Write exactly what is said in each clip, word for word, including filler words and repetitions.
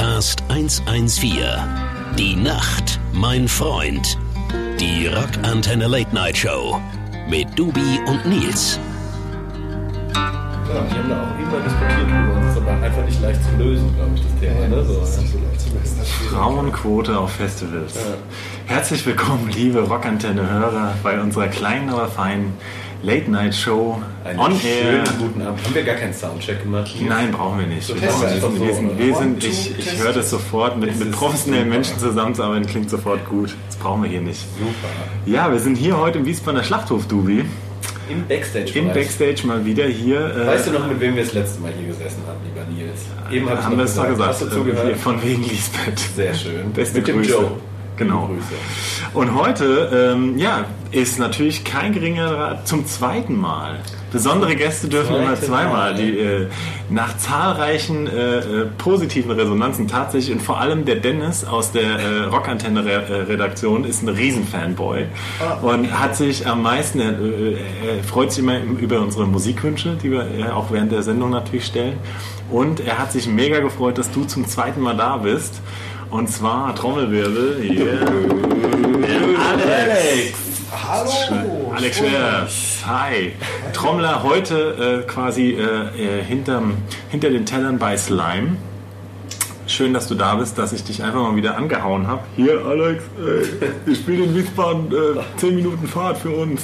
Podcast hundertvierzehn. Die Nacht, mein Freund. Die Rockantenne Late Night Show mit Dubi und Nils. Ja, die haben da auch immer diskutiert über uns, aber einfach nicht leicht zu lösen, glaube ich, das Thema. Ja, ne? So, das ist so leicht zu lösen. Frauenquote auf Festivals. Ja. Herzlich willkommen, liebe Rockantenne-Hörer, bei unserer kleinen, aber feinen Late-Night-Show on air. Schönen guten Abend. Haben wir gar keinen Soundcheck gemacht? Hier? Nein, brauchen wir nicht. So wir brauchen wir sind, wir sind, ich ich höre das sofort. Mit, mit professionellen Menschen zusammenzuarbeiten klingt sofort gut. Das brauchen wir hier nicht. Super. Ja, wir sind hier heute im Wiesbadener Schlachthof, Dubi. Im Backstage. Im Backstage mal wieder hier. Weißt äh, du noch, mit wem wir das letzte Mal hier gesessen haben, lieber Nils? Eben ja, haben wir es doch gesagt. Hast du zugehört? Von wegen Lisbeth. Sehr schön. Beste mit Grüße. Dem Joe. Genau. Und heute, ähm, ja, ist natürlich kein geringerer zum zweiten Mal. Besondere Gäste dürfen immer zweimal, die äh, nach zahlreichen äh, positiven Resonanzen tatsächlich, und vor allem der Dennis aus der äh, Rockantenne-Redaktion ist ein Riesen-Fanboy und hat sich am meisten, er äh, freut sich immer über unsere Musikwünsche, die wir äh, auch während der Sendung natürlich stellen, und er hat sich mega gefreut, dass du zum zweiten Mal da bist. Und zwar Trommelwirbel, yeah. Der Alex. Hallo. Alex Schwer. Hi. Trommler heute äh, quasi äh, hinterm, hinter den Tellern bei Slime. Schön, dass du da bist, dass ich dich einfach mal wieder angehauen habe. Hier, Alex, äh, ich spiele in Wiesbaden äh, zehn Minuten Fahrt für uns.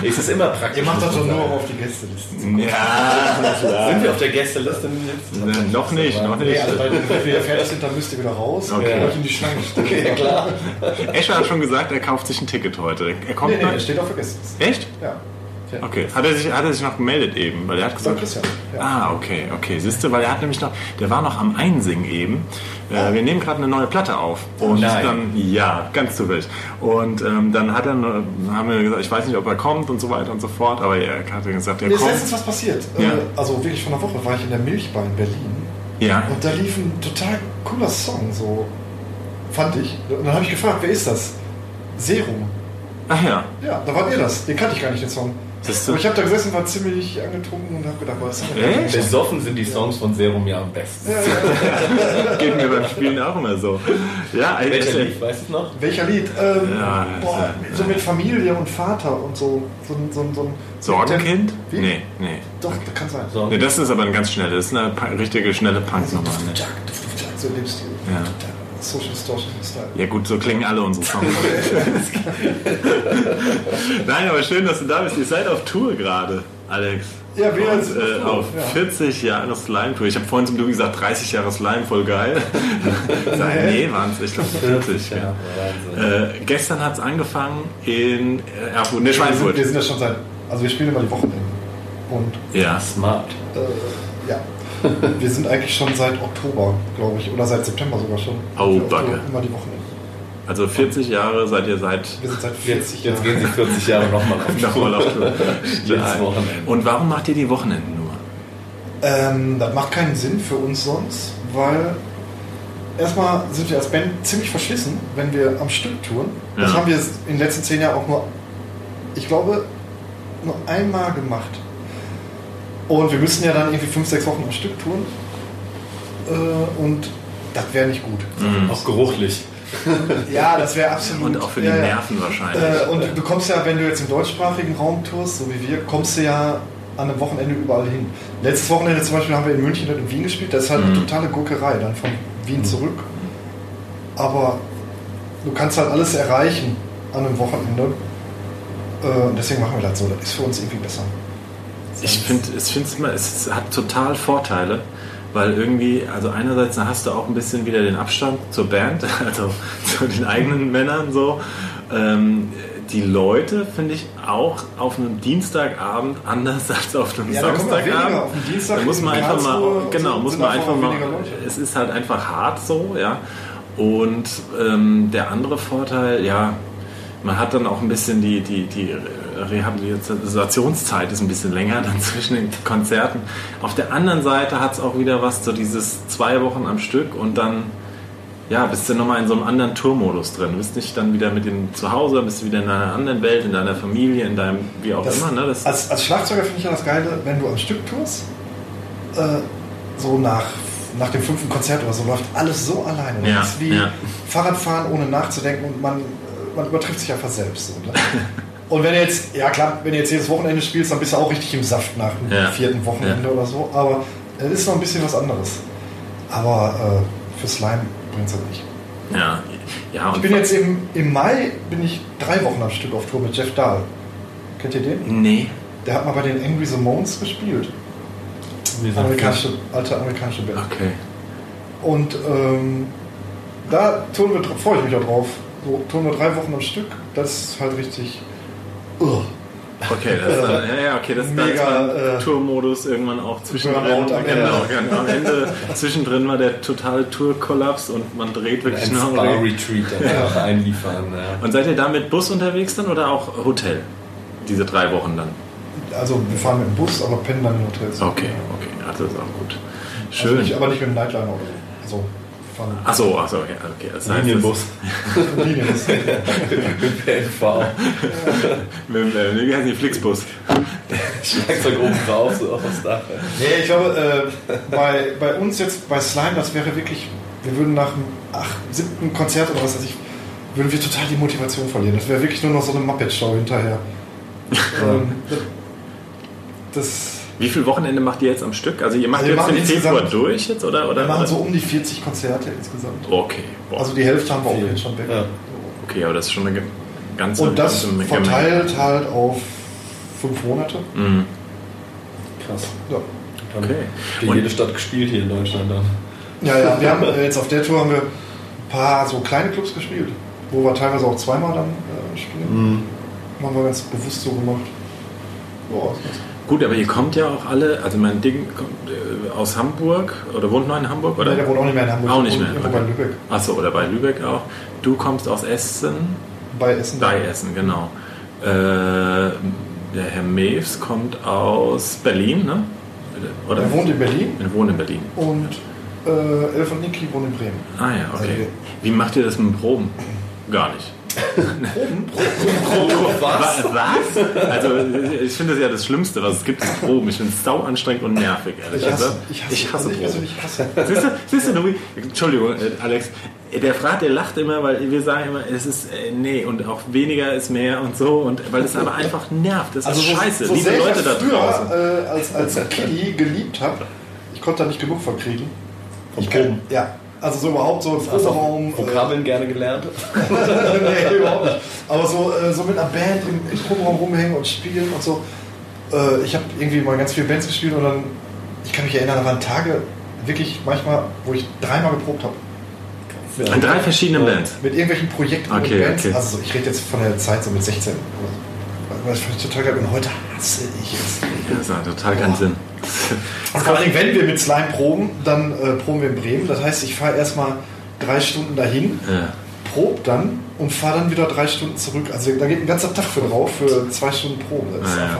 Ist es immer praktisch? Ihr macht das doch nur auf die Gästeliste. Ja, sind wir auf der Gästeliste? Äh, noch nicht, noch nicht. Also, wenn wir fertig sind, dann müsst ihr wieder raus. Okay. Und euch in die Schlange stellen. Okay, ja, klar. Escher hat schon gesagt, er kauft sich ein Ticket heute. Er kommt nee, nee, er steht auf der Gästeliste. Echt? Ja. Okay, hat er, sich, hat er sich noch gemeldet eben, weil er hat gesagt, Christian, ja. Ah, okay, okay, siehst du, weil er hat nämlich noch, der war noch am Einsingen eben, äh, wir nehmen gerade eine neue Platte auf und Nein. dann, ja, ganz zufällig, und ähm, dann hat er, haben wir gesagt, ich weiß nicht, ob er kommt und so weiter und so fort, aber er hat gesagt, er nee, kommt. Ist letztens was passiert, ja. Also wirklich von der Woche war ich in der Milchbar in Berlin, ja. Und da lief ein total cooler Song, so, fand ich, und dann habe ich gefragt, wer ist das? Serum. Ach ja. Ja, da wart ihr das, den kannte ich gar nicht, den Song. Aber ich habe da gesessen, war ziemlich angetrunken und habe gedacht, was ist das? Besoffen sind die Songs von Serum ja am besten. Ja, ja, ja. Geben wir beim Spielen auch immer so. Ja, welcher Lied, weißt du noch? Welcher Lied? Ähm, ja, boah, ja. So mit Familie und Vater und so. so, so, so, so Sorgenkind? Wie? Nee, nee. Doch, das kann sein. So. Nee, das ist aber ein ganz schnell. Das ist eine richtige schnelle Punk-Nummer. Ne? So lebst du. Ja. Social Distortion Style. Ja gut, so klingen alle unsere Songs. Nein, aber schön, dass du da bist. Ihr seid auf Tour gerade, Alex. Ja, wir sind äh, auf ja. vierzig Jahre Slime-Tour. Ich habe vorhin zum Glück gesagt, dreißig Jahre Slime, voll geil. Sag, nee, waren es, ich glaube, vierzig. Ja. Ja. Äh, gestern hat es angefangen in äh, ne, Schweinfurt. Wir sind ja schon seit, also wir spielen immer die Wochenenden. Und ja, smart. Äh, ja. Wir sind eigentlich schon seit Oktober, glaube ich, oder seit September sogar schon. Oh, Backe. Immer die Wochenende. Also vierzig Jahre seid ihr seit... Wir sind seit vierzig Jahren. Jetzt gehen sie vierzig Jahre nochmal auf nochmal auf Tour. Jedes Wochenende. Und warum macht ihr die Wochenenden nur? Ähm, das macht keinen Sinn für uns sonst, weil erstmal sind wir als Band ziemlich verschlissen, wenn wir am Stück touren. Ja. Das haben wir in den letzten zehn Jahren auch nur, ich glaube, nur einmal gemacht. Und wir müssen ja dann irgendwie fünf, sechs Wochen am Stück touren. Äh, und das wäre nicht gut. Mhm. Auch geruchlich. Ja, das wäre absolut. Und auch für die ja, Nerven wahrscheinlich. Äh, und du kommst ja, wenn du jetzt im deutschsprachigen Raum tourst, so wie wir, kommst du ja an einem Wochenende überall hin. Letztes Wochenende zum Beispiel haben wir in München und in Wien gespielt. Das ist halt mhm. eine totale Gurkerei, dann von Wien zurück. Aber du kannst halt alles erreichen an einem Wochenende. Äh, und deswegen machen wir das so. Das ist für uns irgendwie besser. Ich finde, ich find's immer, es hat total Vorteile, weil irgendwie, also einerseits hast du auch ein bisschen wieder den Abstand zur Band, also zu den eigenen Männern so. Ähm, die Leute finde ich auch auf einem Dienstagabend anders als auf einem ja, Samstagabend. Auf dem Dienstag da muss man einfach mal, genau, muss man einfach mal, es ist halt einfach hart so, ja. Und ähm, der andere Vorteil, ja, man hat dann auch ein bisschen die, die, die Rehabilitationszeit ist ein bisschen länger dann zwischen den Konzerten. Auf der anderen Seite hat es auch wieder was, so dieses zwei Wochen am Stück und dann ja, bist du nochmal in so einem anderen Tourmodus drin. Du bist nicht dann wieder mit dem Zuhause, bist du wieder in einer anderen Welt, in deiner Familie, in deinem, wie auch das, immer. Ne? Das als, als Schlagzeuger finde ich ja das Geile, wenn du am Stück tourst, äh, so nach nach dem fünften Konzert oder so läuft alles so alleine. Das ja, ist wie ja. Fahrradfahren ohne nachzudenken und man, man übertrifft sich einfach selbst. Oder? Und wenn du jetzt, ja klar, wenn du jetzt jedes Wochenende spielst, dann bist du auch richtig im Saft nach dem ja. vierten Wochenende ja. oder so. Aber es ist noch ein bisschen was anderes. Aber äh, für Slime bringt es halt nicht. Ja. Ja, und ich bin jetzt im, im Mai bin ich drei Wochen am Stück auf Tour mit Jeff Dahl. Kennt ihr den? Nee. Der hat mal bei den Angry Samoans gespielt. Amerikanische, alte amerikanische Band. Okay. Und ähm, da tun wir, freue ich mich auch drauf. So, tun wir drei Wochen am Stück. Das ist halt richtig. Ugh. Okay, das ist dann, ja, ja, okay, das mega, ist dann äh, Tourmodus irgendwann auch zwischendrin. Genau, am Ende, genau, am Ende zwischendrin war der totale Tour-Kollaps und man dreht wirklich ein noch ein Retreat einfach ja. einliefern. Ja. Und seid ihr da mit Bus unterwegs dann oder auch Hotel? Diese drei Wochen dann? Also wir fahren mit dem Bus, aber pennen dann im Hotel. Okay, okay, also ist auch gut. Schön. Also nicht, aber nicht mit dem Nightliner oder so. Also. Ach so, ach so, okay, okay. Das heißt, Linienbus. Linienbus. Mit P N V. Mit dem, wie heißt die, Flixbus. Schlagzeug oben drauf, so aufs Dach. Nee, ich glaube, äh, bei, bei uns jetzt, bei Slime, das wäre wirklich, wir würden nach dem achten, siebten Konzert oder was weiß ich, würden wir total die Motivation verlieren. Das wäre wirklich nur noch so eine Muppet-Show hinterher. ähm, das... Wie viel Wochenende macht ihr jetzt am Stück? Also ihr macht also jetzt den Februar durch jetzt, oder? oder? Wir machen so um die vierzig Konzerte insgesamt. Okay. Boah. Also die Hälfte haben wir auch jetzt schon weg. Ja. Okay, aber das ist schon eine ganze... Und das ganze verteilt halt auf fünf Monate. Mhm. Krass. Ja. Dann okay. Und jede Stadt gespielt hier in Deutschland dann. Ja, ja, wir haben jetzt auf der Tour haben wir ein paar so kleine Clubs gespielt, wo wir teilweise auch zweimal dann äh, spielen. Mhm. Das haben wir ganz bewusst so gemacht. Boah, ist gut, aber ihr kommt ja auch alle, also mein Ding kommt äh, aus Hamburg, oder wohnt noch in Hamburg? Oder? Nein, der wohnt auch nicht mehr in Hamburg. Auch nicht mehr. Okay. Bei Lübeck. Achso, oder bei Lübeck auch. Du kommst aus Essen. Bei Essen. Bei Essen, genau. Äh, der Herr Mews kommt aus Berlin, ne? Oder? Er wohnt in Berlin. Er wohnt in Berlin. Und äh, Elf und Niki wohnt in Bremen. Ah ja, okay. Also, wie macht ihr das mit dem Proben? Gar nicht. Proben? Proben? Proben? Was? Was? Also ich finde das ja das Schlimmste, was es gibt, ist Proben. Ich finde es sau anstrengend und nervig. Ehrlich. Ich hasse, ich hasse, ich hasse Proben. Also ich hasse. Siehst du, siehst du, Louis? Entschuldigung, Alex. Der Frat, der lacht immer, weil wir sagen immer, es ist, nee, und auch weniger ist mehr und so, und weil es aber einfach nervt. Das also ist so, scheiße, so liebe sehr Leute ich das da draußen. Früher, äh, als, als Kiddie geliebt habe, ich konnte da nicht genug von kriegen. Von Proben? Ja. Also so überhaupt so im Proberaum. Programmen äh, gerne gelernt. Nee, überhaupt nicht. Aber so, äh, so mit einer Band im, im Proberaum rumhängen und spielen und so. Äh, ich habe irgendwie mal ganz viele Bands gespielt und dann, ich kann mich erinnern, da waren Tage wirklich manchmal, wo ich dreimal geprobt habe. Ja. An drei verschiedenen Bands? Ja, mit irgendwelchen Projekten okay, und Bands. Okay. Also so, ich rede jetzt von der Zeit so mit sechzehn. Weil ich total geil bin. Heute hasse ich es. Ja, das hat total keinen Sinn. Und vor allem, wenn wir mit Slime proben, dann äh, proben wir in Bremen. Das heißt, ich fahre erstmal drei Stunden dahin, ja. prob dann und fahre dann wieder drei Stunden zurück. Also da geht ein ganzer Tag für drauf, für zwei Stunden Proben. Das ist ja, einfach.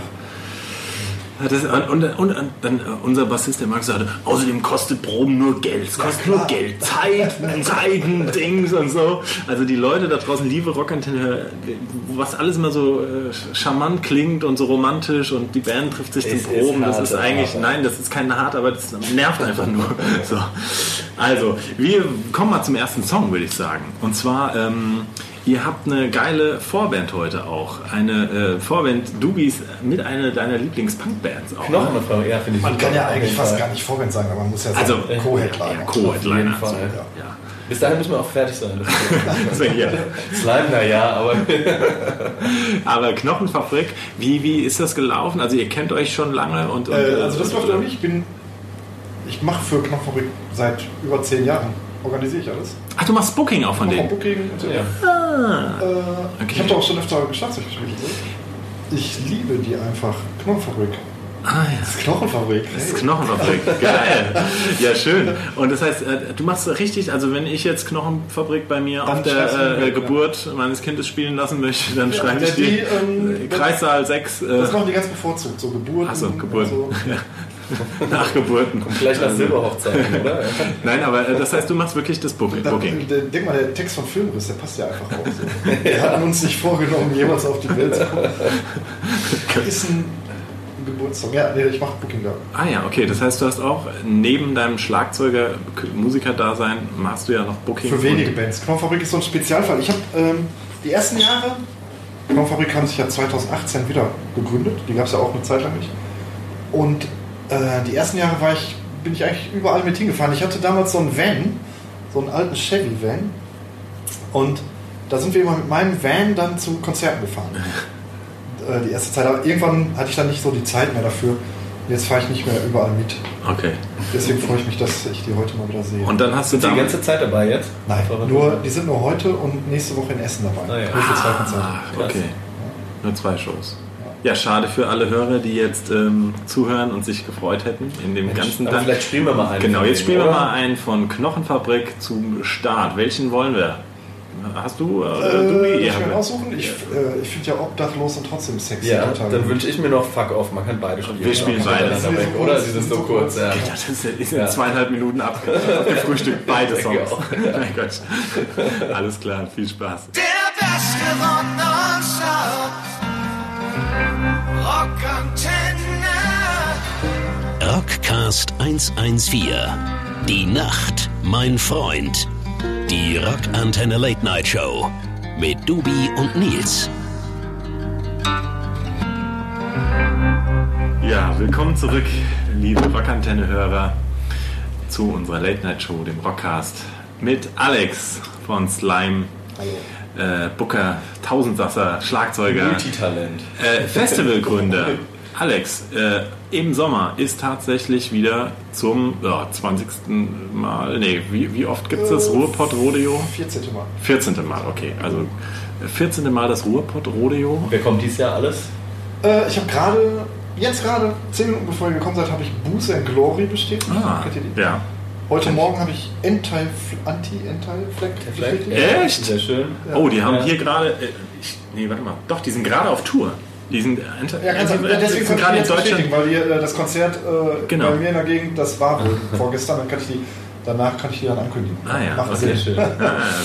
Das, und, und, und dann unser Bassist, der Max, sagte, außerdem kostet Proben nur Geld. Es kostet ja, nur Geld. Zeit, Zeiten, Dings und so. Also die Leute da draußen, liebe Rockantenne, was alles immer so äh, charmant klingt und so romantisch und die Band trifft sich es zum Proben. Das ist eigentlich, Arbeit. Nein, das ist keine harte Arbeit, das nervt einfach nur. So. Also, wir kommen mal zum ersten Song, würde ich sagen. Und zwar... Ähm, ihr habt eine geile Vorband heute auch. Eine äh, Vorband, du bist mit einer deiner Lieblings-Punk-Bands auch. Knochenfabrik, ja, finde ich. Man kann ja eigentlich fast gar nicht Vorband sagen, aber man muss ja sagen, also, Co-Headliner. Ja, Co-Headliner. Also, ja. Ja. Bis dahin müssen wir auch fertig sein. Ja. Slime, naja, aber... aber Knochenfabrik, wie, wie ist das gelaufen? Also ihr kennt euch schon lange und... und äh, also das läuft irgendwie, ich bin... Ich mache für Knochenfabrik seit über zehn Jahren. Organisiere ich alles. Ach, du machst Booking auch von denen? Ich mache Booking und so. Ja. Ah, äh, okay. Ich habe da auch schon öfter Schlagzeug gespielt. Ich liebe die einfach. Knochenfabrik. Ah ja. Das ist Knochenfabrik. Das ist Knochenfabrik. Geil. Ja, schön. Und das heißt, du machst richtig, also wenn ich jetzt Knochenfabrik bei mir dann auf der äh, Geburt ja. meines Kindes spielen lassen möchte, dann ja, schreibe ich die, die ähm, Kreissaal sechs. Äh, das machen die ganz bevorzugt, so Geburten. Ach so, Geburten. Und so. Nach Geburten. Und vielleicht nach Silberhochzeiten, oder? Nein, aber das heißt, du machst wirklich das Booking. Dann, denk mal, der Text von Filmriss, der passt ja einfach raus. Wir hatten uns nicht vorgenommen, jemals auf die Welt zu kommen. Ist ein Geburtstag. Ja, ich mache Booking da. Ah ja, okay. Das heißt, du hast auch neben deinem Schlagzeuger-Musiker-Dasein machst du ja noch Booking. Für wenige Bands. Knochenfabrik ist so ein Spezialfall. Ich habe ähm, die ersten Jahre... Knochenfabrik haben sich ja zweitausendachtzehn wieder gegründet. Die gab es ja auch eine Zeit lang nicht. Und äh, die ersten Jahre war ich, bin ich eigentlich überall mit hingefahren. Ich hatte damals so einen Van, so einen alten Chevy-Van. Und da sind wir immer mit meinem Van dann zu Konzerten gefahren. äh, die erste Zeit. Aber irgendwann hatte ich dann nicht so die Zeit mehr dafür. Jetzt fahre ich nicht mehr überall mit. Okay. Deswegen freue ich mich, dass ich die heute mal wieder sehe. Und dann hast du die ganze Zeit dabei jetzt? Nein, nur, die sind nur heute und nächste Woche in Essen dabei. Ah, ja. ah, okay. Ja. Nur zwei Shows. Ja, schade für alle Hörer, die jetzt ähm, zuhören und sich gefreut hätten in dem Mensch, ganzen Tag. Vielleicht spielen wir mal einen. Genau, jetzt spielen wir mal einen von Knochenfabrik zum Start. Welchen wollen wir? Hast du? Äh, du nee, ich will aussuchen. Ich, äh, ich finde ja Obdachlos und trotzdem sexy. Ja, dann wünsche ich mir noch Fuck Off. Man kann beide spielen. Wir spielen beide. Das weg, so oder? Sie sind so kurz. Ja. Ja, das ist in ja. zweieinhalb Minuten abgefrühstückt. Beide Songs. Mein Gott. Alles klar. Viel Spaß. Der beste Rock'n'Roll-Show. Rockantenne. Rockcast hundertvierzehn. Die Nacht, mein Freund. Die Rockantenne Late Night Show mit Dubi und Nils. Ja, willkommen zurück, liebe Rockantenne-Hörer, zu unserer Late Night Show, dem Rockcast, mit Alex von Slime. Hallo. Äh, Booker, Tausendsasser, Schlagzeuger. Multitalent. Äh, Festivalgründer. Alex, äh, im Sommer ist tatsächlich wieder zum ja, zwanzigsten Mal, nee, wie, wie oft gibt es das? Ruhrpott-Rodeo? vierzehnte Mal. vierzehnte Mal, okay. Also vierzehnte Mal das Ruhrpott-Rodeo. Wer kommt dieses Jahr alles? Äh, ich habe gerade, jetzt gerade, zehn Minuten bevor ihr gekommen seid, habe ich Booze and Glory bestätigt. Ah, kennt ihr die? Ja. Heute Morgen habe ich Anti-Fleck bestätigt. Echt? Sehr schön. Ja. Oh, die haben ja. hier gerade, äh, nee, warte mal, doch, die sind gerade auf Tour. Die sind, ja, ganz sind, deswegen sind gerade in Deutschland, weil wir, das Konzert äh, genau. bei mir in der Gegend, das war wohl vorgestern, dann kann ich die, danach kann ich die dann ankündigen. Ah ja, okay. Sehr schön. Ah,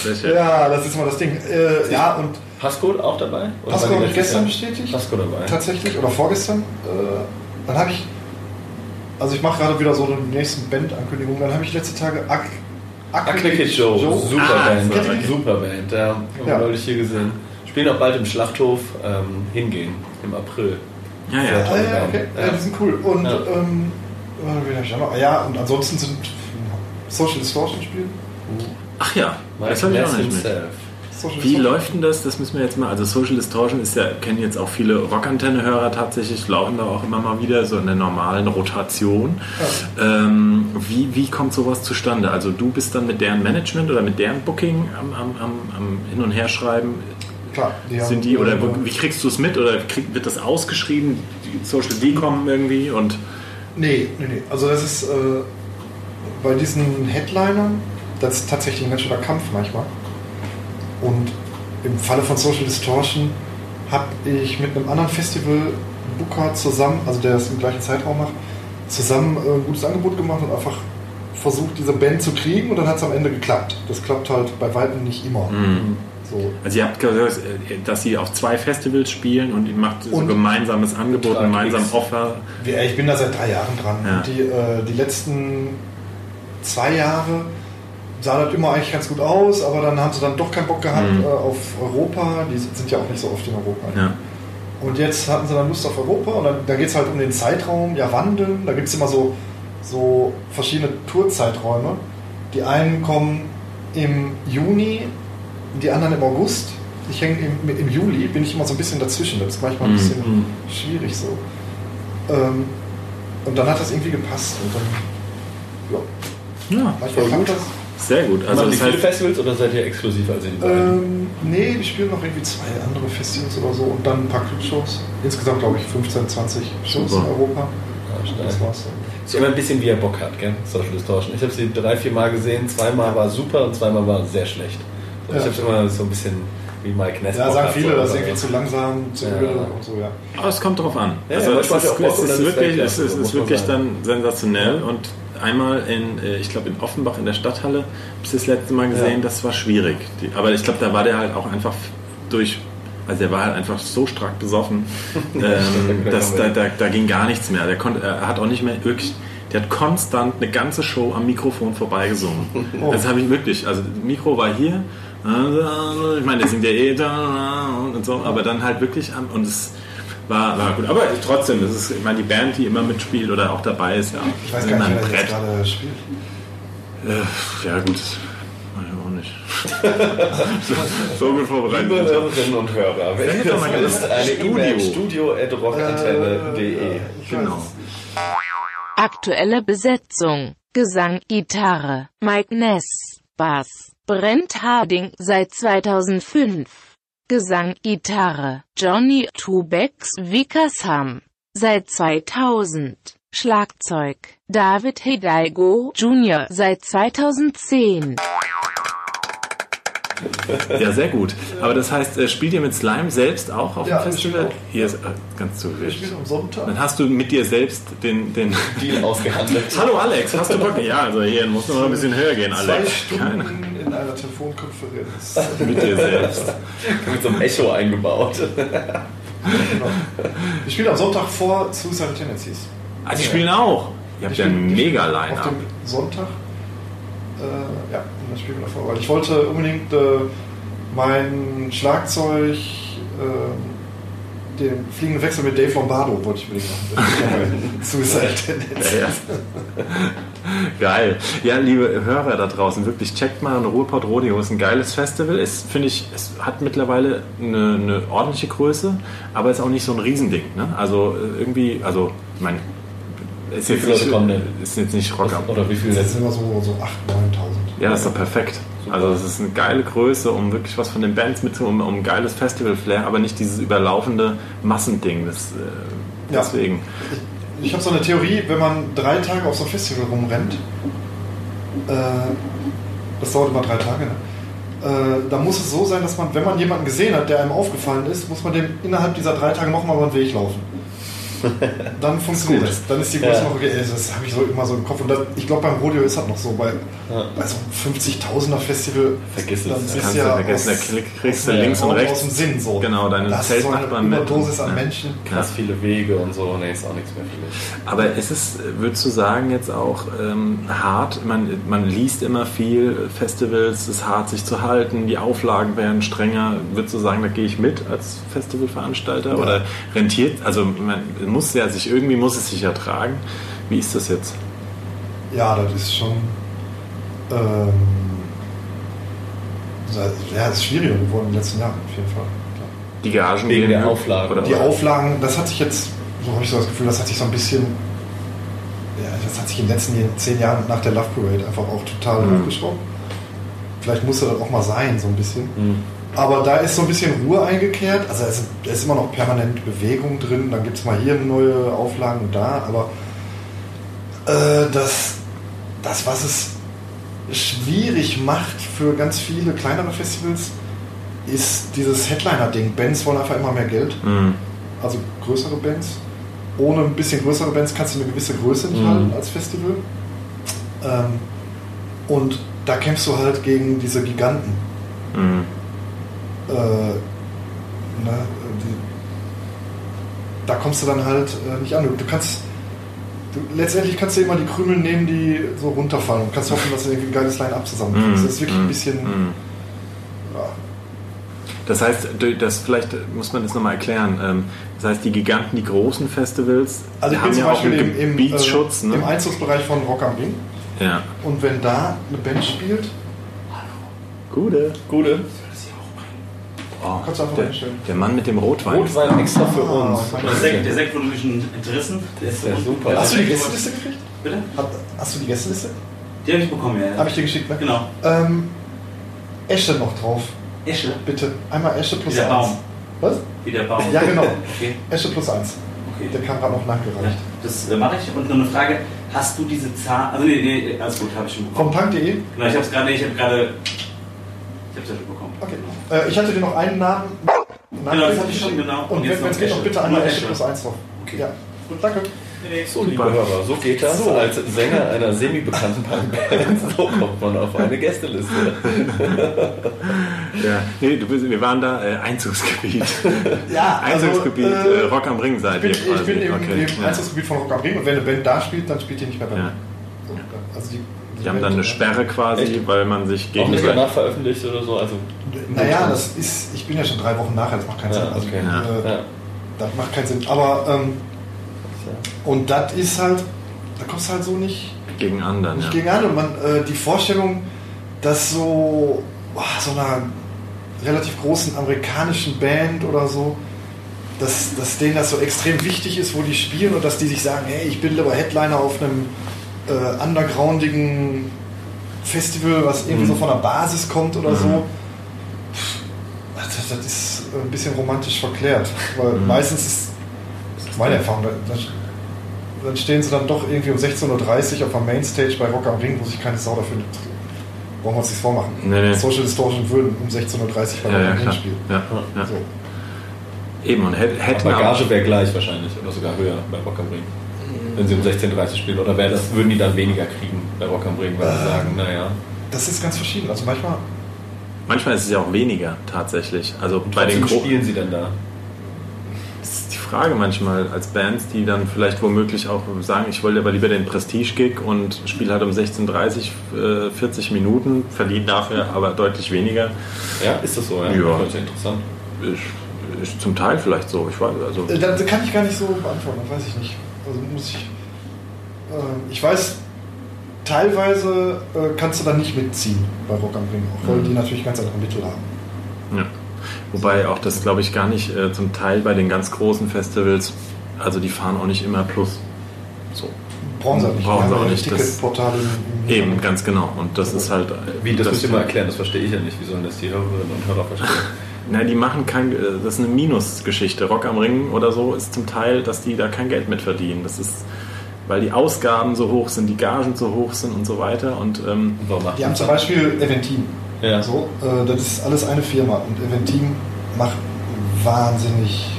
sehr schön. Ja, das ist mal das Ding. Äh, ja, und Pasco auch dabei? Oder Pasco habe ich gestern bestätigt. Pasco dabei. Tatsächlich, oder vorgestern. Äh, dann habe ich, also ich mache gerade wieder so eine nächsten Band-Ankündigung, dann habe ich letzte Tage Ack, Ack-Kid Show. Super ah, Band. Super Band, ja. Haben wir neulich hier gesehen. Spielen auch bald im Schlachthof ähm, hingehen, im April. Ja, ja. Ah, ja, okay. ja. ja die sind cool. Und, ja. Ähm, ja, und ansonsten sind Social Distortion spielen. Ach ja, My das habe ich auch nicht mit. Wie läuft denn das? Das müssen wir jetzt mal, also Social Distortion ist ja, kennen jetzt auch viele Rockantenne-Hörer tatsächlich, laufen da auch immer mal wieder, so in der normalen Rotation. Ja. Ähm, wie, wie kommt sowas zustande? Also du bist dann mit deren Management oder mit deren Booking am, am, am, am Hin- und Herschreiben. Klar, die sind die oder wie kriegst du es mit oder krieg, wird das ausgeschrieben? Die Social D kommen irgendwie und nee, nee, nee. Also das ist äh, bei diesen Headlinern, das ist tatsächlich ein ganz schöner Kampf manchmal. Und im Falle von Social Distortion habe ich mit einem anderen Festival Booker zusammen, also der es im gleichen Zeitraum macht, zusammen ein gutes Angebot gemacht und einfach versucht, diese Band zu kriegen und dann hat es am Ende geklappt. Das klappt halt bei weitem nicht immer. Mhm. So. Also ihr habt gesagt, dass sie auf zwei Festivals spielen und ihr macht so ein gemeinsames Angebot, gemeinsam Offer. Ich bin da seit drei Jahren dran. Ja. Und die, äh, die letzten zwei Jahre sah das immer eigentlich ganz gut aus, aber dann haben sie dann doch keinen Bock gehabt mhm. äh, auf Europa. Die sind ja auch nicht so oft in Europa. Ja. Und jetzt hatten sie dann Lust auf Europa und dann, dann geht es halt um den Zeitraum, ja wandeln. Da gibt es immer so, so verschiedene Tourzeiträume. Die einen kommen im Juni, die anderen im August. Ich hänge im, im Juli, bin ich immer so ein bisschen dazwischen. Das ist manchmal ein bisschen mm-hmm. schwierig so. Ähm, und dann hat das irgendwie gepasst. Und dann, ja, ja manchmal klappt das. Sehr gut. Also viele halt Festivals oder seid ihr exklusiv als in ähm, nee, wir spielen noch irgendwie zwei andere Festivals oder so und dann ein paar Clubshows. Insgesamt glaube ich fünfzehn, zwanzig Shows super. In Europa. Ja, das war's dann. Ist immer ein bisschen wie er Bock hat, gell? Social Distortion. Ich habe sie drei, vier Mal gesehen. Zweimal war super und zweimal war sehr schlecht. Ich ja. hab's immer so ein bisschen wie Mike Ness. Ja, sagen viele, das ist irgendwie zu langsam, zu öde ja. und so, ja. Aber es kommt drauf an. Ja, also ja, es, ist, es, ist wirklich, es ist, ist wirklich dann sensationell. Ja. Und einmal in, ich glaube in Offenbach in der Stadthalle, habe ich das letzte Mal gesehen, ja. das war schwierig. Die, aber ich glaube, da war der halt auch einfach durch Also er war halt einfach so stark besoffen, ähm, dass da, da, da ging gar nichts mehr. Der konnt, er hat auch nicht mehr wirklich, der hat konstant eine ganze Show am Mikrofon vorbeigesungen. Oh. Das habe ich wirklich, also das Mikro war hier, ich meine, der singt ja eh und so, aber dann halt wirklich am, und es war, war gut. Aber trotzdem, das ist, ich meine, die Band, die immer mitspielt oder auch dabei ist, ja. Ich weiß gar nicht, wer das gerade spielt. Äh, ja, gut. so, so gut vorbereitet. Liebe Hörerinnen und Hörer, wenn ihr das wisst, eine E-Mail studio at rockantenne punkt de. Äh, genau. Aktuelle Besetzung: Gesang, Gitarre, Mike Ness, Bass, Brent Harding seit zweitausendfünf. Gesang, Gitarre, Johnny Tubex Vickersham seit zweitausend. Schlagzeug, David Hidalgo Junior seit zweitausendzehn. Ja, sehr gut. Aber das heißt, spielt ihr mit Slime selbst auch auf ja, dem Festival? Hier ist äh, ganz zu wild. Am Sonntag. Dann hast du mit dir selbst den, den Deal ausgehandelt. Hallo Alex, hast du Bock? Ja, also hier muss noch ein bisschen höher gehen, Alex. Zwei Stunden Keine. in einer Telefonkonferenz. Mit dir selbst. Mit so einem Echo eingebaut. Genau. Ich spiele am Sonntag vor Suicide Tendencies. Ah, die spielen auch? Ihr habt ja ein Mega-Line-Up. Auf dem Sonntag? Äh, ja, das Spiel davor. Weil ich wollte unbedingt äh, mein Schlagzeug, äh, den fliegenden Wechsel mit Dave Lombardo, wollte ich unbedingt machen. Suicide Tendenz. Ja, ja. Geil. Ja, liebe Hörer da draußen, wirklich checkt mal, Ruhrpott-Rodeo ist ein geiles Festival. Es, finde ich, es hat mittlerweile eine, eine ordentliche Größe, aber ist auch nicht so ein Riesending. Ne? Also irgendwie, also, ich meine, Ist jetzt, nicht, ist jetzt nicht Rock am Ring. Oder wie viel? Das sind immer so, so achttausend, neuntausend. Ja, das ist doch perfekt. Super. Also das ist eine geile Größe, um wirklich was von den Bands mitzunehmen, um, um ein geiles Festival-Flair, aber nicht dieses überlaufende Massending. Das, äh, ja. Deswegen. Ich, ich habe so eine Theorie, wenn man drei Tage auf so einem Festival rumrennt, äh, das dauert immer drei Tage, ne? Äh, da muss es so sein, dass man, wenn man jemanden gesehen hat, der einem aufgefallen ist, muss man dem innerhalb dieser drei Tage nochmal über den Weg laufen. Dann funktioniert das. Dann ist die Größe noch okay. Das habe ich so immer so im Kopf. Und das, ich glaube, beim Rodeo ist das noch so. Bei, ja. bei so einem fünfzigtausender Festival. Vergiss es. Dann bist kannst ja du aus, da kriegst du ja links und rechts. Aus dem Sinn so. Genau, deine Zeltnachbarn mit. Überdosis an Menschen. Krass viele Wege und so. Nee, ist auch nichts mehr für mich. Aber ist es, würdest du sagen, jetzt auch ähm, hart? Man, man liest immer viel. Festivals, es ist hart, sich zu halten. Die Auflagen werden strenger. Würdest du sagen, da gehe ich mit als Festivalveranstalter? Ja. Oder rentiert? Also, man, muss ja sich irgendwie muss es sich ertragen. Wie ist das jetzt? Ja, das ist schon ähm, ja, das ist schwieriger geworden in den letzten Jahren auf jeden Fall. Klar. Die Garagen wegen der Auflagen oder die was? Auflagen, das hat sich jetzt, so habe ich so das Gefühl, das hat sich so ein bisschen, ja, das hat sich in den letzten zehn Jahren nach der Love Parade einfach auch total mhm. hochgeschraubt. Vielleicht musste das auch mal sein, so ein bisschen. Mhm. Aber da ist so ein bisschen Ruhe eingekehrt. Also es ist immer noch permanent Bewegung drin. Dann gibt es mal hier neue Auflagen und da. Aber äh, das, das, was es schwierig macht für ganz viele kleinere Festivals, ist dieses Headliner-Ding. Bands wollen einfach immer mehr Geld. Mhm. Also größere Bands. Ohne ein bisschen größere Bands kannst du eine gewisse Größe nicht mhm. halten als Festival. Ähm, und da kämpfst du halt gegen diese Giganten. Mhm. Äh, ne, die, da kommst du dann halt äh, nicht an. Du, du kannst du, letztendlich kannst du immer die Krümel nehmen, die so runterfallen und kannst hoffen, dass du irgendwie ein geiles Line-Up zusammenkriegst. Mm, das ist wirklich mm, ein bisschen. Mm. Ja. Das heißt, das, vielleicht muss man das nochmal erklären. Das heißt, die Giganten, die großen Festivals, also ich haben bin ja zum Beispiel auch einen im, Gebietsschutz. Im, äh, ne? Im Einzugsbereich von Rock am Ring. Ja. Und wenn da eine Band spielt. Hallo. Gute. Gute. Oh, der, der Mann mit dem Rotwein. Rotwein extra für ah, uns. Der Sekt, der Sekt wurde durch einen Interessen. Der ist ja super. Hast du die Gästeliste gekriegt? Bitte? Hab, hast du die Gästeliste? Die habe ich bekommen, ja. Habe ich dir geschickt, ne? Genau. Ähm, Esche noch drauf. Esche? Bitte. Einmal Esche plus eins. Wie der Baum. Was? Wie der Baum. Ja, genau. Okay. Esche plus eins. Okay. Der kam gerade noch nachgereicht. Ja, das äh, mache ich. Und noch eine Frage. Hast du diese Zahl... Also nee, nee, alles gut, habe ich schon bekommen. Von punk punkt de? Genau, ich habe es gerade... Ich habe gerade... Ich habe es ja schon bekommen. Okay. Äh, ich hatte dir noch einen Namen. Namen genau, das hatte ich schon, genau. Und, und wenn es geht, noch bitte einmal Esche plus eins drauf. Okay. Ja. Gut, danke. So, liebe Hörer, so geht das. So. Als Sänger einer semi-bekannten Punkband, so kommt man auf eine Gästeliste. Ja, nee, du bist, wir waren da äh, Einzugsgebiet. Ja, Einzugsgebiet, also, äh, Rock am Ring seid ihr quasi. Ich bin im okay. ja. Einzugsgebiet von Rock am Ring, und wenn eine Band da spielt, dann spielt ihr nicht mehr bei mir. Ja. Also die, die, die haben dann eine Sperre quasi, echt? Weil man sich gegen. Auch nicht danach veröffentlicht oder so? Also, naja, das ist, ich bin ja schon drei Wochen nachher, das macht keinen Sinn. Ja, okay. Also, ja. Äh, ja. Das macht keinen Sinn. Aber ähm, und das ist halt, da kommst du halt so nicht gegen anderen. Nicht ja. gegen andere. Man, äh, die Vorstellung, dass so, boah, so einer relativ großen amerikanischen Band oder so, dass, dass denen das so extrem wichtig ist, wo die spielen, und dass die sich sagen, hey, ich bin lieber Headliner auf einem äh, undergroundigen Festival, was irgendwie mhm. so von der Basis kommt oder mhm. so. Das, das ist ein bisschen romantisch verklärt, weil mhm. meistens ist, das ist meine Erfahrung, dann, dann stehen sie dann doch irgendwie um sechzehn Uhr dreißig auf der Mainstage bei Rock am Ring, wo sich keine Sau dafür nimmt. Wollen wir uns nichts vormachen. Nee, nee. Social Distortion würden um sechzehn Uhr dreißig bei Rock am Ring spielen. Ja, ja. So. Eben, und hätten aber... Gage wäre gleich wahrscheinlich, oder sogar höher bei Rock am Ring, mhm. wenn sie um sechzehn Uhr dreißig spielen. Oder wär das, würden die dann weniger kriegen bei Rock am Ring, weil äh, sie sagen, naja... Das ist ganz verschieden, also manchmal... Manchmal ist es ja auch weniger tatsächlich. Also bei den Gro- spielen sie denn da? Das ist die Frage manchmal als Bands, die dann vielleicht womöglich auch sagen, ich wollte aber lieber den Prestige-Gig und spiele halt um sechzehn Uhr dreißig, äh, vierzig Minuten, verdiene dafür aber deutlich weniger. Ja, ist das so? Ja, ja. Das ist interessant. Ich, ich, zum Teil vielleicht so. Ich weiß, also das kann ich gar nicht so beantworten, das weiß ich nicht. Also muss ich. Äh, ich weiß. Teilweise äh, kannst du dann nicht mitziehen bei Rock am Ring, auch weil mhm. die natürlich ganz andere Mittel haben. Ja. Wobei auch das, glaube ich, gar nicht äh, zum Teil bei den ganz großen Festivals, also die fahren auch nicht immer plus. So. Brauchen sie auch nicht. Brauchen sie auch nicht. Ticketportale eben, ganz genau. Und das ist halt... Wie, das, das müsst ihr mal erklären, das verstehe ich ja nicht. Wie sollen das die Hörerinnen und Hörer verstehen? Na, die machen kein... Das ist eine Minusgeschichte. Rock am Ring oder so ist zum Teil, dass die da kein Geld mit verdienen. Das ist... Weil die Ausgaben so hoch sind, die Gagen so hoch sind und so weiter. Und, ähm, die haben zum Beispiel Eventim. Ja. So, äh, das ist alles eine Firma. Und Eventim macht wahnsinnig,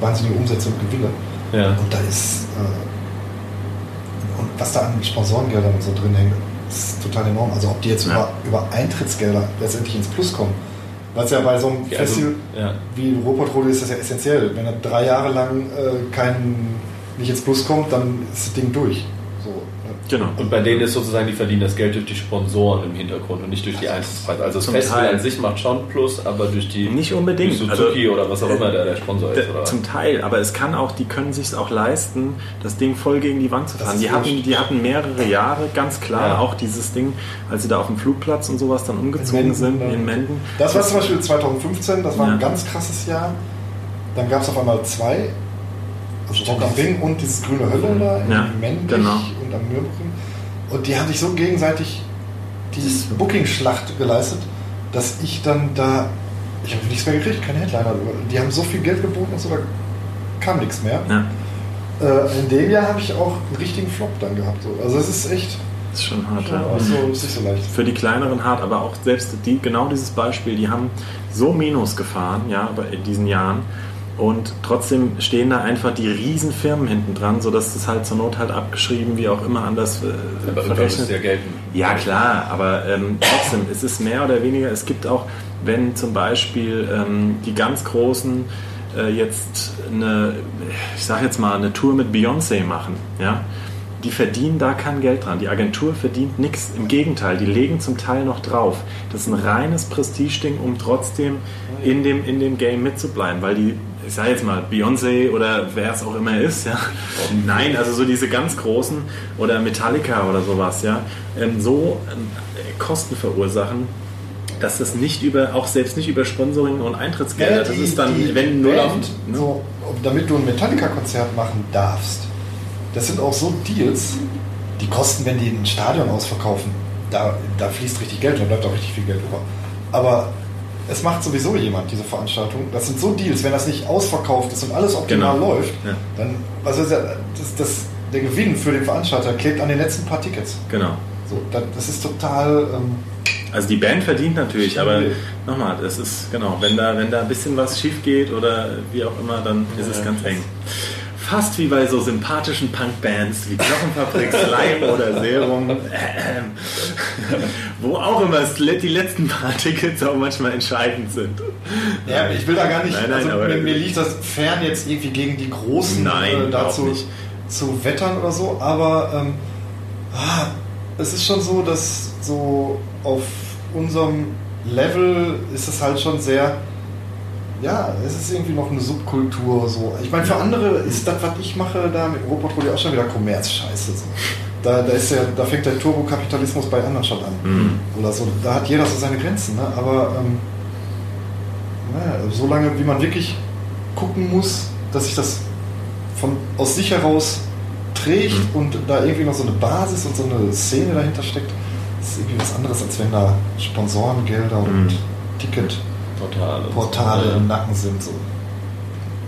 wahnsinnige Umsätze und Gewinne. Ja. Und da ist... Äh, und was da an Sponsorengeldern und so drin hängt, ist total enorm. Also ob die jetzt ja. über, über Eintrittsgelder letztendlich ins Plus kommen. Was ja bei so einem ja, Festival also, ja. wie Ruhrpott-Rodeo ist das ja essentiell. Wenn er drei Jahre lang äh, keinen... nicht ins Plus kommt, dann ist das Ding durch. So, ne? Genau. Und bei denen ist sozusagen, die verdienen das Geld durch die Sponsoren im Hintergrund und nicht durch die Einzelpreise. Also das Festival an sich macht schon Plus, aber durch die... Nicht unbedingt. Suzuki also, oder was auch immer der, der Sponsor ist. Oder? Zum Teil, aber es kann auch, die können sich es auch leisten, das Ding voll gegen die Wand zu fahren. Die hatten, die hatten mehrere Jahre, ganz klar, ja. auch dieses Ding, als sie da auf dem Flugplatz und sowas dann umgezogen in sind, in Menden. Das war zum Beispiel zwanzig fünfzehn, das war ja. ein ganz krasses Jahr. Dann gab es auf einmal zwei... Also Rock am Ring und dieses grüne Hölle da in ja, Mendig genau. und am Nürburgring. Und die haben sich so gegenseitig die Booking-Schlacht geleistet, dass ich dann da... Ich habe nichts mehr gekriegt, keine Headliner. Die haben so viel Geld geboten, und so, da kam nichts mehr. Ja. Äh, in dem Jahr habe ich auch einen richtigen Flop dann gehabt. So. Also es ist echt... Das ist schon hart, ja. ja. Also, das ist nicht so leicht. Für die kleineren hart, aber auch selbst die, genau dieses Beispiel, die haben so Minus gefahren, ja, in diesen Jahren, und trotzdem stehen da einfach die riesen Firmen hinten dran, sodass das halt zur Not halt abgeschrieben, wie auch immer anders äh, aber verrechnet. Ja, ja klar, aber ähm, trotzdem, es ist mehr oder weniger, es gibt auch, wenn zum Beispiel ähm, die ganz Großen äh, jetzt eine, ich sag jetzt mal, eine Tour mit Beyoncé machen, ja, die verdienen da kein Geld dran. Die Agentur verdient nichts. Im Gegenteil, die legen zum Teil noch drauf. Das ist ein reines Prestigeding, um trotzdem in dem, in dem Game mitzubleiben, weil die, ich sage jetzt mal, Beyoncé oder wer es auch immer ist, ja. Nein, also so diese ganz Großen oder Metallica oder sowas, ja, so Kosten verursachen, dass das nicht über, auch selbst nicht über Sponsoring und Eintrittsgelder, ja, die, das ist dann, die, wenn nur Band, ne? So, damit du ein Metallica-Konzert machen darfst, das sind auch so Deals, die kosten, wenn die ein Stadion ausverkaufen, da, da fließt richtig Geld, da bleibt auch richtig viel Geld über. Aber es macht sowieso jemand, diese Veranstaltung. Das sind so Deals, wenn das nicht ausverkauft ist und alles optimal genau. läuft, ja. dann, also das, das, der Gewinn für den Veranstalter klebt an den letzten paar Tickets. Genau. So, das ist total... Ähm, also die Band verdient natürlich, stimmt. aber nochmal, das ist, genau, wenn da, wenn da ein bisschen was schief geht oder wie auch immer, dann ja, ist es ganz eng. fast wie bei so sympathischen Punk-Bands wie Knochenfabrik, Slime oder Serum, äh, äh, wo auch immer die letzten paar Tickets auch manchmal entscheidend sind. Ja, ich will da gar nicht, nein, nein, also mir, mir liegt das fern, jetzt irgendwie gegen die Großen nein, äh, dazu zu wettern oder so, aber ähm, ah, es ist schon so, dass so auf unserem Level ist es halt schon sehr, ja, es ist irgendwie noch eine Subkultur so. Ich meine, für andere ist das, was ich mache, da mit Ruhrpott-Rodeo auch schon wieder Kommerzscheiße. So. Da, da, ist ja, da fängt der Turbokapitalismus bei anderen schon an. Mhm. Oder so. Da hat jeder so seine Grenzen. Ne? Aber ähm, naja, so lange, wie man wirklich gucken muss, dass sich das von, aus sich heraus trägt mhm. und da irgendwie noch so eine Basis und so eine Szene dahinter steckt, ist irgendwie was anderes, als wenn da Sponsorengelder mhm. und Ticket Portale, Portale im Nacken sind. So.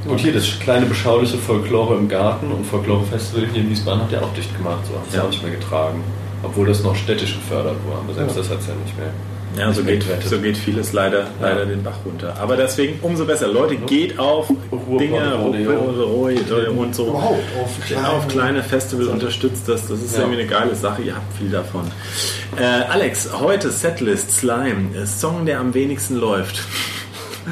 Und hier das kleine beschauliche Folklore im Garten und Folklore-Festival hier in Wiesbaden hat ja auch dicht gemacht, so hat es ja auch nicht mehr getragen. Obwohl das noch städtisch gefördert wurde, aber selbst ja. das hat es ja nicht mehr. Ja, so geht, so geht vieles leider, ja. leider den Bach runter. Aber deswegen umso besser. Leute, geht auf Dinge und so. Überhaupt auf kleine, auf kleine Festivals, unterstützt das. Das ist ja. irgendwie eine geile Sache. Ihr habt viel davon. Äh, Alex, heute Setlist, Slime. Song, der am wenigsten läuft.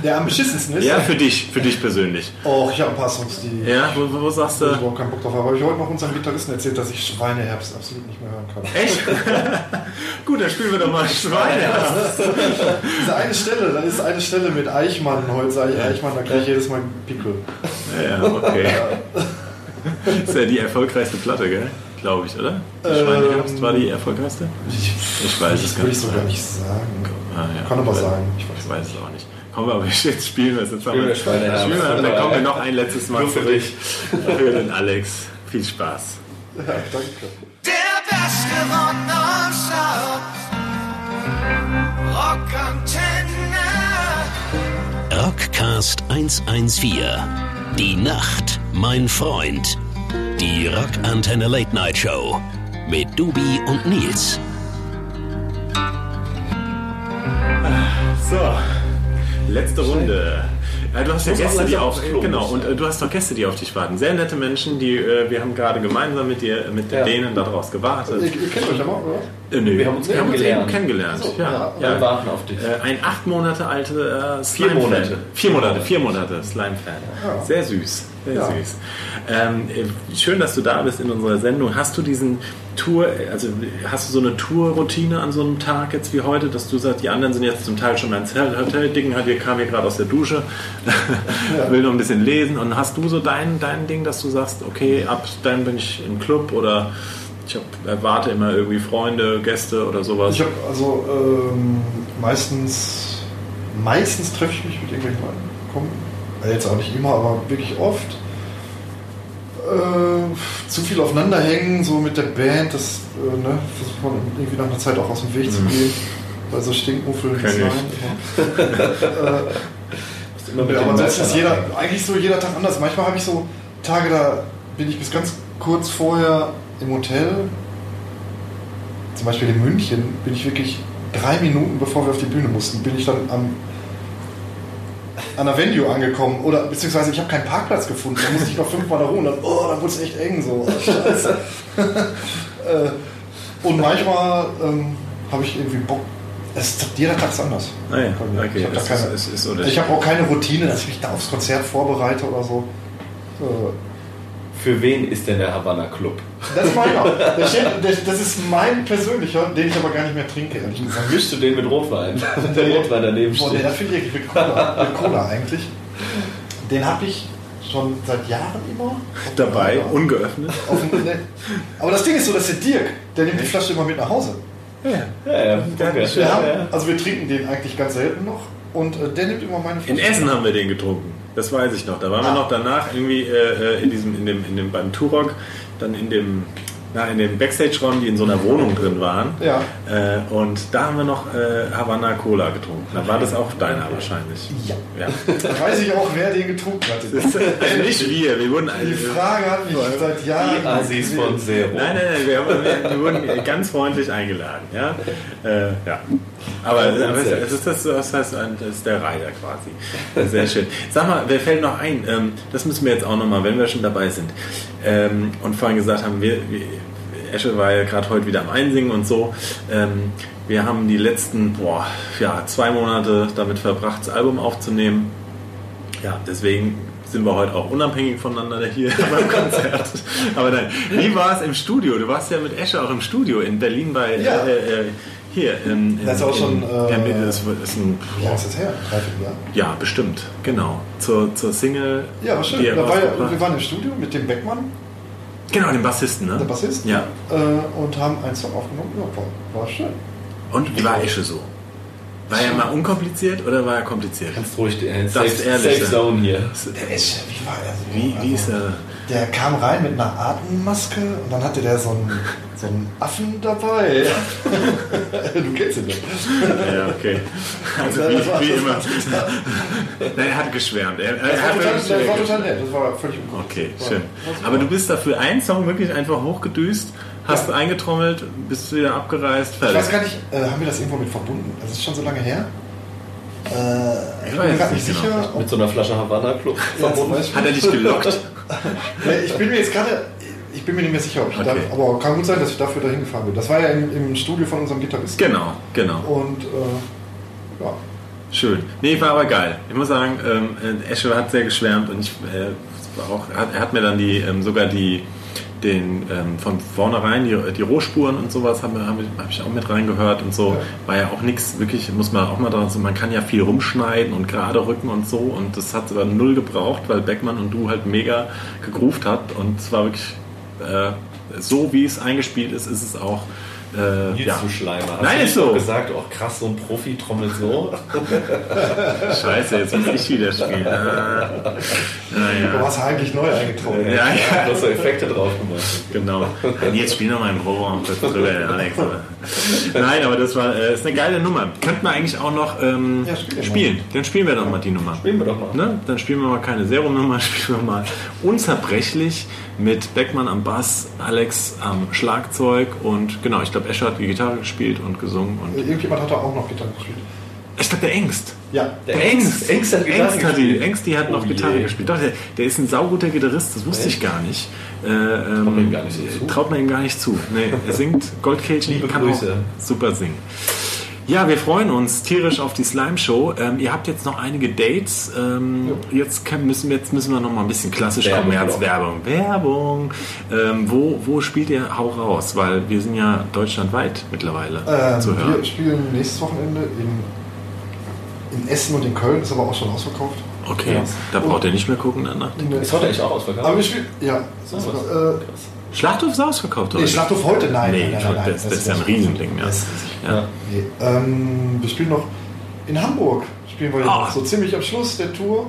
Der am beschissensten ist? Ja, für dich, für dich persönlich. Oh, ich habe ein paar Songs, die... Ja, wo, wo sagst du? Ich habe überhaupt keinen Bock drauf, aber ich habe heute noch unseren Gitarristen erzählt, dass ich Schweineherbst absolut nicht mehr hören kann. Echt? Gut, dann spielen wir doch mal Schweineherbst. Diese eine Stelle, da ist eine Stelle mit Eichmann, heute sage ich Eichmann, da kriege ich jedes Mal einen Pickel. Ja, okay. Das ist ja die erfolgreichste Platte, gell? Glaube ich, oder? Die Schweineherbst ähm, war die erfolgreichste? Ich, ich weiß es gar nicht. Das würde ich so gar nicht sagen. Ah, ja. Kann aber sein. Ich weiß, ich weiß es auch nicht. Kommen wir aber jetzt spielen wir es jetzt nochmal. Dann kommen wir noch ein letztes Mal für dich. Für den Alex. Viel Spaß. Ja, danke. Der beste Rock-Antenne. Rockantenne. Rockcast hundertvierzehn. Die Nacht, mein Freund. Die Rockantenne Late Night Show. Mit Dubi und Nils. So. Letzte Runde. Du hast ja Gäste, die auf genau und äh, du hast doch Gäste, die auf dich warten. Sehr nette Menschen, die äh, wir haben gerade gemeinsam mit dir, mit ja. denen daraus gewartet. Ihr kennt euch aber auch, oder? Äh, nö, wir haben uns, wir haben uns eben kennengelernt. So, ja, ja, ja. Wir warten auf dich. Äh, ein acht Monate alte äh, Slime-Fan. Vier Monate. Vier Monate, vier Monate Slime-Fan. Ja. Sehr süß. Sehr ja. süß. Ähm, schön, dass du da bist in unserer Sendung. Hast du diesen Tour, also hast du so eine Tour-Routine an so einem Tag jetzt wie heute, dass du sagst, die anderen sind jetzt zum Teil schon mal ins Hotel, Ding hat, hier kam hier gerade aus der Dusche, ja. will noch ein bisschen lesen und hast du so dein, dein Ding, dass du sagst, okay, ab dann bin ich im Club oder ich hab, erwarte immer irgendwie Freunde, Gäste oder sowas? Ich habe also ähm, meistens meistens treffe ich mich mit irgendwelchen Leuten, kommen. Jetzt auch nicht immer, aber wirklich oft äh, zu viel aufeinander hängen, so mit der Band, das äh, ne, versucht man irgendwie nach einer Zeit auch aus dem Weg zu gehen, weil so Stinkmuffeln ist rein. Aber ansonsten ist jeder, eigentlich so jeder Tag anders. Manchmal habe ich so Tage, da bin ich bis ganz kurz vorher im Hotel, zum Beispiel in München, bin ich wirklich drei Minuten bevor wir auf die Bühne mussten, bin ich dann am an der Venue angekommen oder beziehungsweise ich habe keinen Parkplatz gefunden, da musste ich noch fünfmal da ruhen, dann, oh, da wurde es echt eng so. Scheiße. Und manchmal ähm, habe ich irgendwie Bock, es ist jeder Tag ist anders. Ah ja, okay. Ich habe keine, hab auch keine Routine, dass ich mich da aufs Konzert vorbereite oder so. so. Für wen ist denn der Havanna Club? Das ist meiner. Der steht, der, das ist mein persönlicher, den ich aber gar nicht mehr trinke, ehrlich gesagt. Mischst du den mit Rotwein? Der Rotwein daneben steht. Boah, der finde ich mit Cola, mit Cola eigentlich. Den habe ich schon seit Jahren immer. Dabei, Cola. Ungeöffnet. Aber das Ding ist so, dass der Dirk, der nimmt die Flasche immer mit nach Hause. Ja, ja, ja. Danke. Wir haben, also wir trinken den eigentlich ganz selten noch. Und der nimmt immer meine Flasche. In Essen haben wir den getrunken. Das weiß ich noch. Da waren ah. wir noch danach irgendwie äh, in diesem, in dem, in dem, beim Turok, dann in dem na, in den Backstage-Räumen, die in so einer Wohnung drin waren. Ja. Äh, und da haben wir noch äh, Havana Cola getrunken. Da war das auch deiner wahrscheinlich. Ja. ja. Da weiß ich auch, wer den getrunken hat. Also nicht wir. wir wurden Die Frage hat mich seit Jahren... Die Assis von Serum. Nein, nein, nein. Wir, haben, wir wurden ganz freundlich eingeladen. Ja. Äh, ja. Aber, aber es ist das, das heißt, das ist der Reiter quasi. Sehr schön. Sag mal, wer fällt noch ein? Das müssen wir jetzt auch nochmal, wenn wir schon dabei sind. Und vorhin gesagt haben, wir, Esche war ja gerade heute wieder am Einsingen und so. Wir haben die letzten boah, ja, zwei Monate damit verbracht, das Album aufzunehmen. Ja, deswegen sind wir heute auch unabhängig voneinander hier beim Konzert. Aber nein, wie war es im Studio? Du warst ja mit Esche auch im Studio in Berlin bei... Ja. Äh, Hier, in, in, das ist auch schon. Wie äh, ist, ist lange ist das her? Dreiviertel Jahr? Ja, bestimmt, genau. Zur, zur Single. Ja, war schön. Die war ja, wir waren im Studio mit dem Beckmann. Genau, dem Bassisten, ne? Der Bassist? Ja. Äh, und haben einen Song aufgenommen. Ja, war schön. Und wie war Esche so? War er mal unkompliziert oder war er kompliziert? Ganz ruhig, äh, das ist ehrlich. Safe Zone hier. Der Esche, wie war er so? Wie, wie ist er? Der kam rein mit einer Atemmaske und dann hatte der so einen, so einen Affen dabei. Du kennst ihn doch. Ja, okay. Also wie, wie immer. Nein, er hat geschwärmt. Er, er das, hat war total, das war total nett. Das war völlig ungut. Okay, schön. Aber du bist dafür einen Song wirklich einfach hochgedüst, hast ja. eingetrommelt, bist wieder abgereist, fertig. Ich weiß gar nicht, äh, haben wir das irgendwo mit verbunden? Das ist schon so lange her. Äh, ich, ich bin mir nicht sicher. Genau. Ob mit so einer Flasche Havana-Club verbunden. Ja, hat er dich gelockt? Ich bin mir jetzt gerade, ich bin mir nicht mehr sicher, ob ich okay. da, aber kann gut sein, dass ich dafür dahin gefahren bin. Das war ja im, im Studio von unserem Gitarristen. Genau, genau. Und äh, ja. Schön. Nee, war aber geil. Ich muss sagen, ähm, Esche hat sehr geschwärmt und ich äh, war auch, er hat mir dann die ähm, sogar die den ähm, von vornherein die, die Rohspuren und sowas habe hab ich, hab ich auch mit reingehört und so, ja. War ja auch nichts wirklich, muss man auch mal dran sagen, man kann ja viel rumschneiden und gerade rücken und so und das hat aber null gebraucht, weil Beckmann und du halt mega gegroovt hat und es war wirklich äh, so wie es eingespielt ist, ist es auch äh, ja. zu Schleimer. Nein, ist so. Gesagt, oh krass, so ein Profi trommelt so. Scheiße, jetzt muss ich wieder spielen. Ah. Naja. Du hast eigentlich neu eingetrommelt. Ja, ja. Du hast so Effekte drauf gemacht. Genau. Nein, jetzt spiel noch mal im Proberaum drüber, Alex. Nein, aber das war äh, ist eine geile Nummer. Könnten wir eigentlich auch noch ähm, ja, spiel spielen. Mal. Dann spielen wir doch mal die Nummer. Spielen wir doch mal. Ne? Dann spielen wir mal keine Serum-Nummer, spielen wir mal Unzerbrechlich mit Beckmann am Bass, Alex am Schlagzeug und genau, ich glaube, Escher hat die Gitarre gespielt und gesungen. Und irgendjemand hat da auch noch Gitarre gespielt. Ich glaube, der Engst. Ja, der Engst. Engst hat, Engst hat, die, Engst, die hat oh noch Gitarre je. gespielt. Doch, der, der ist ein sauguter Gitarrist, das wusste Echt? ich gar nicht. Äh, ähm, traut, man ihm gar nicht so traut man ihm gar nicht zu. Nee, er singt Goldcage, kann auch super singen. Ja, wir freuen uns tierisch auf die Slime-Show. Ähm, ihr habt jetzt noch einige Dates. Ähm, ja. jetzt, können, müssen, jetzt müssen wir noch mal ein bisschen klassisch Werbung, kommen. Werbung. Werbung. Ähm, wo, wo spielt ihr? Hau raus, weil wir sind ja deutschlandweit mittlerweile ähm, zu hören. Wir spielen nächstes Wochenende in, in Essen und in Köln. Ist aber auch schon ausverkauft. Okay, ja. Da braucht ihr nicht mehr gucken danach. Nee. Ist heute echt auch ausverkauft? Aber wir spielen, ja. So also, was. Äh, Schlachthof ist ausverkauft, oder? Nee, Schlachthof heute, nein. Nee, nein, nein, nein, das, das, das ist ja ein Riesending. Ja. Das, ja. Ja. Nee, ähm, wir spielen noch in Hamburg. Spielen wir oh. so ziemlich am Schluss der Tour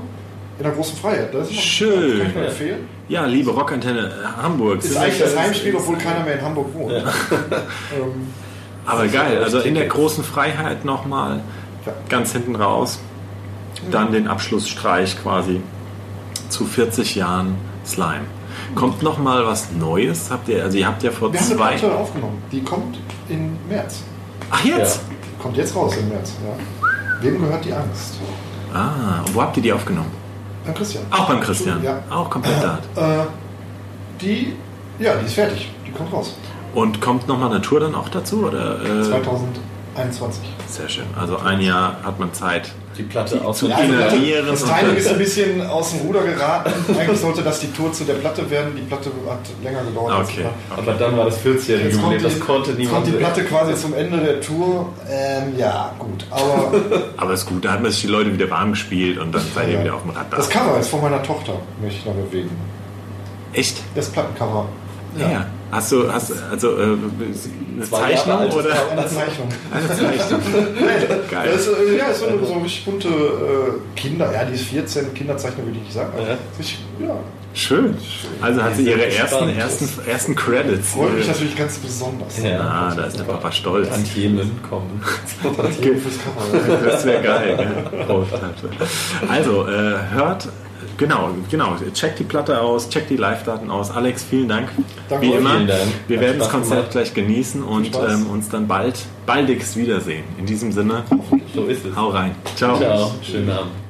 in der Großen Freiheit. Das ist schön. Kann ich mal empfehlen. Ja, liebe Rockantenne Hamburg. Ist eigentlich das Heimspiel, obwohl keiner mehr in Hamburg wohnt. Ja. ähm, Aber geil, also in der Großen Freiheit nochmal. Ja. Ganz hinten raus. Mhm. Dann den Abschlussstreich quasi zu vierzig Jahren Slime. Kommt noch mal was Neues? Habt ihr, also ihr habt ja vor wir zwei... Wir haben eine Platte aufgenommen. Die kommt im März. Ach, jetzt? Ja. Kommt jetzt raus im März, ja. Wem gehört die Angst? Ah, und wo habt ihr die aufgenommen? Beim Christian. Auch beim Christian? Ja. Auch komplett da. Äh, äh, die, ja, die ist fertig. Die kommt raus. Und kommt noch mal eine Tour dann auch dazu? Oder, äh? zwanzig einundzwanzig. Sehr schön. Also ein Jahr hat man Zeit... Die Platte aus dem Inhalieren. Das Timing ist ein bisschen aus dem Ruder geraten. Eigentlich sollte das die Tour zu der Platte werden. Die Platte hat länger gedauert. Okay. Als okay. Aber dann war das vierzig-jährige Jubiläum. Das konnte niemand. Jetzt kommt die Platte quasi zum Ende der Tour. Ähm, ja, gut. Aber, aber ist gut. Da haben sich die Leute wieder warm gespielt und dann seid ihr ja. wieder auf dem Rad da. Das Cover ist von meiner Tochter, möchte ich noch erwähnen. Echt? Das Plattencover. Ja. Ja. Hast du, hast, also äh, eine Zeichnung alt, oder? Eine Zeichnung. Eine Zeichnung. Geil. Das ist, ja, das ist so eine so richtig bunte äh, Kinder, ja, die ist vierzehn, Kinderzeichnung würde ich nicht sagen. Also, ja. Richtig, ja. Schön. Also hat sie ihre ersten, ersten, ersten Credits. Freut mich natürlich ganz besonders. Ja, ja, da ist der Papa stolz. An jedem kommen. Das wäre geil. Ja. Also, äh, hört, genau, genau, checkt die Platte aus, checkt die Live-Daten aus. Alex, vielen Dank. Danke, wie immer. Vielen Dank. Wir werden das Konzert gleich genießen und ähm, uns dann bald, baldigst wiedersehen. In diesem Sinne, so ist es. Hau rein. Ciao. Ciao. Schönen Abend.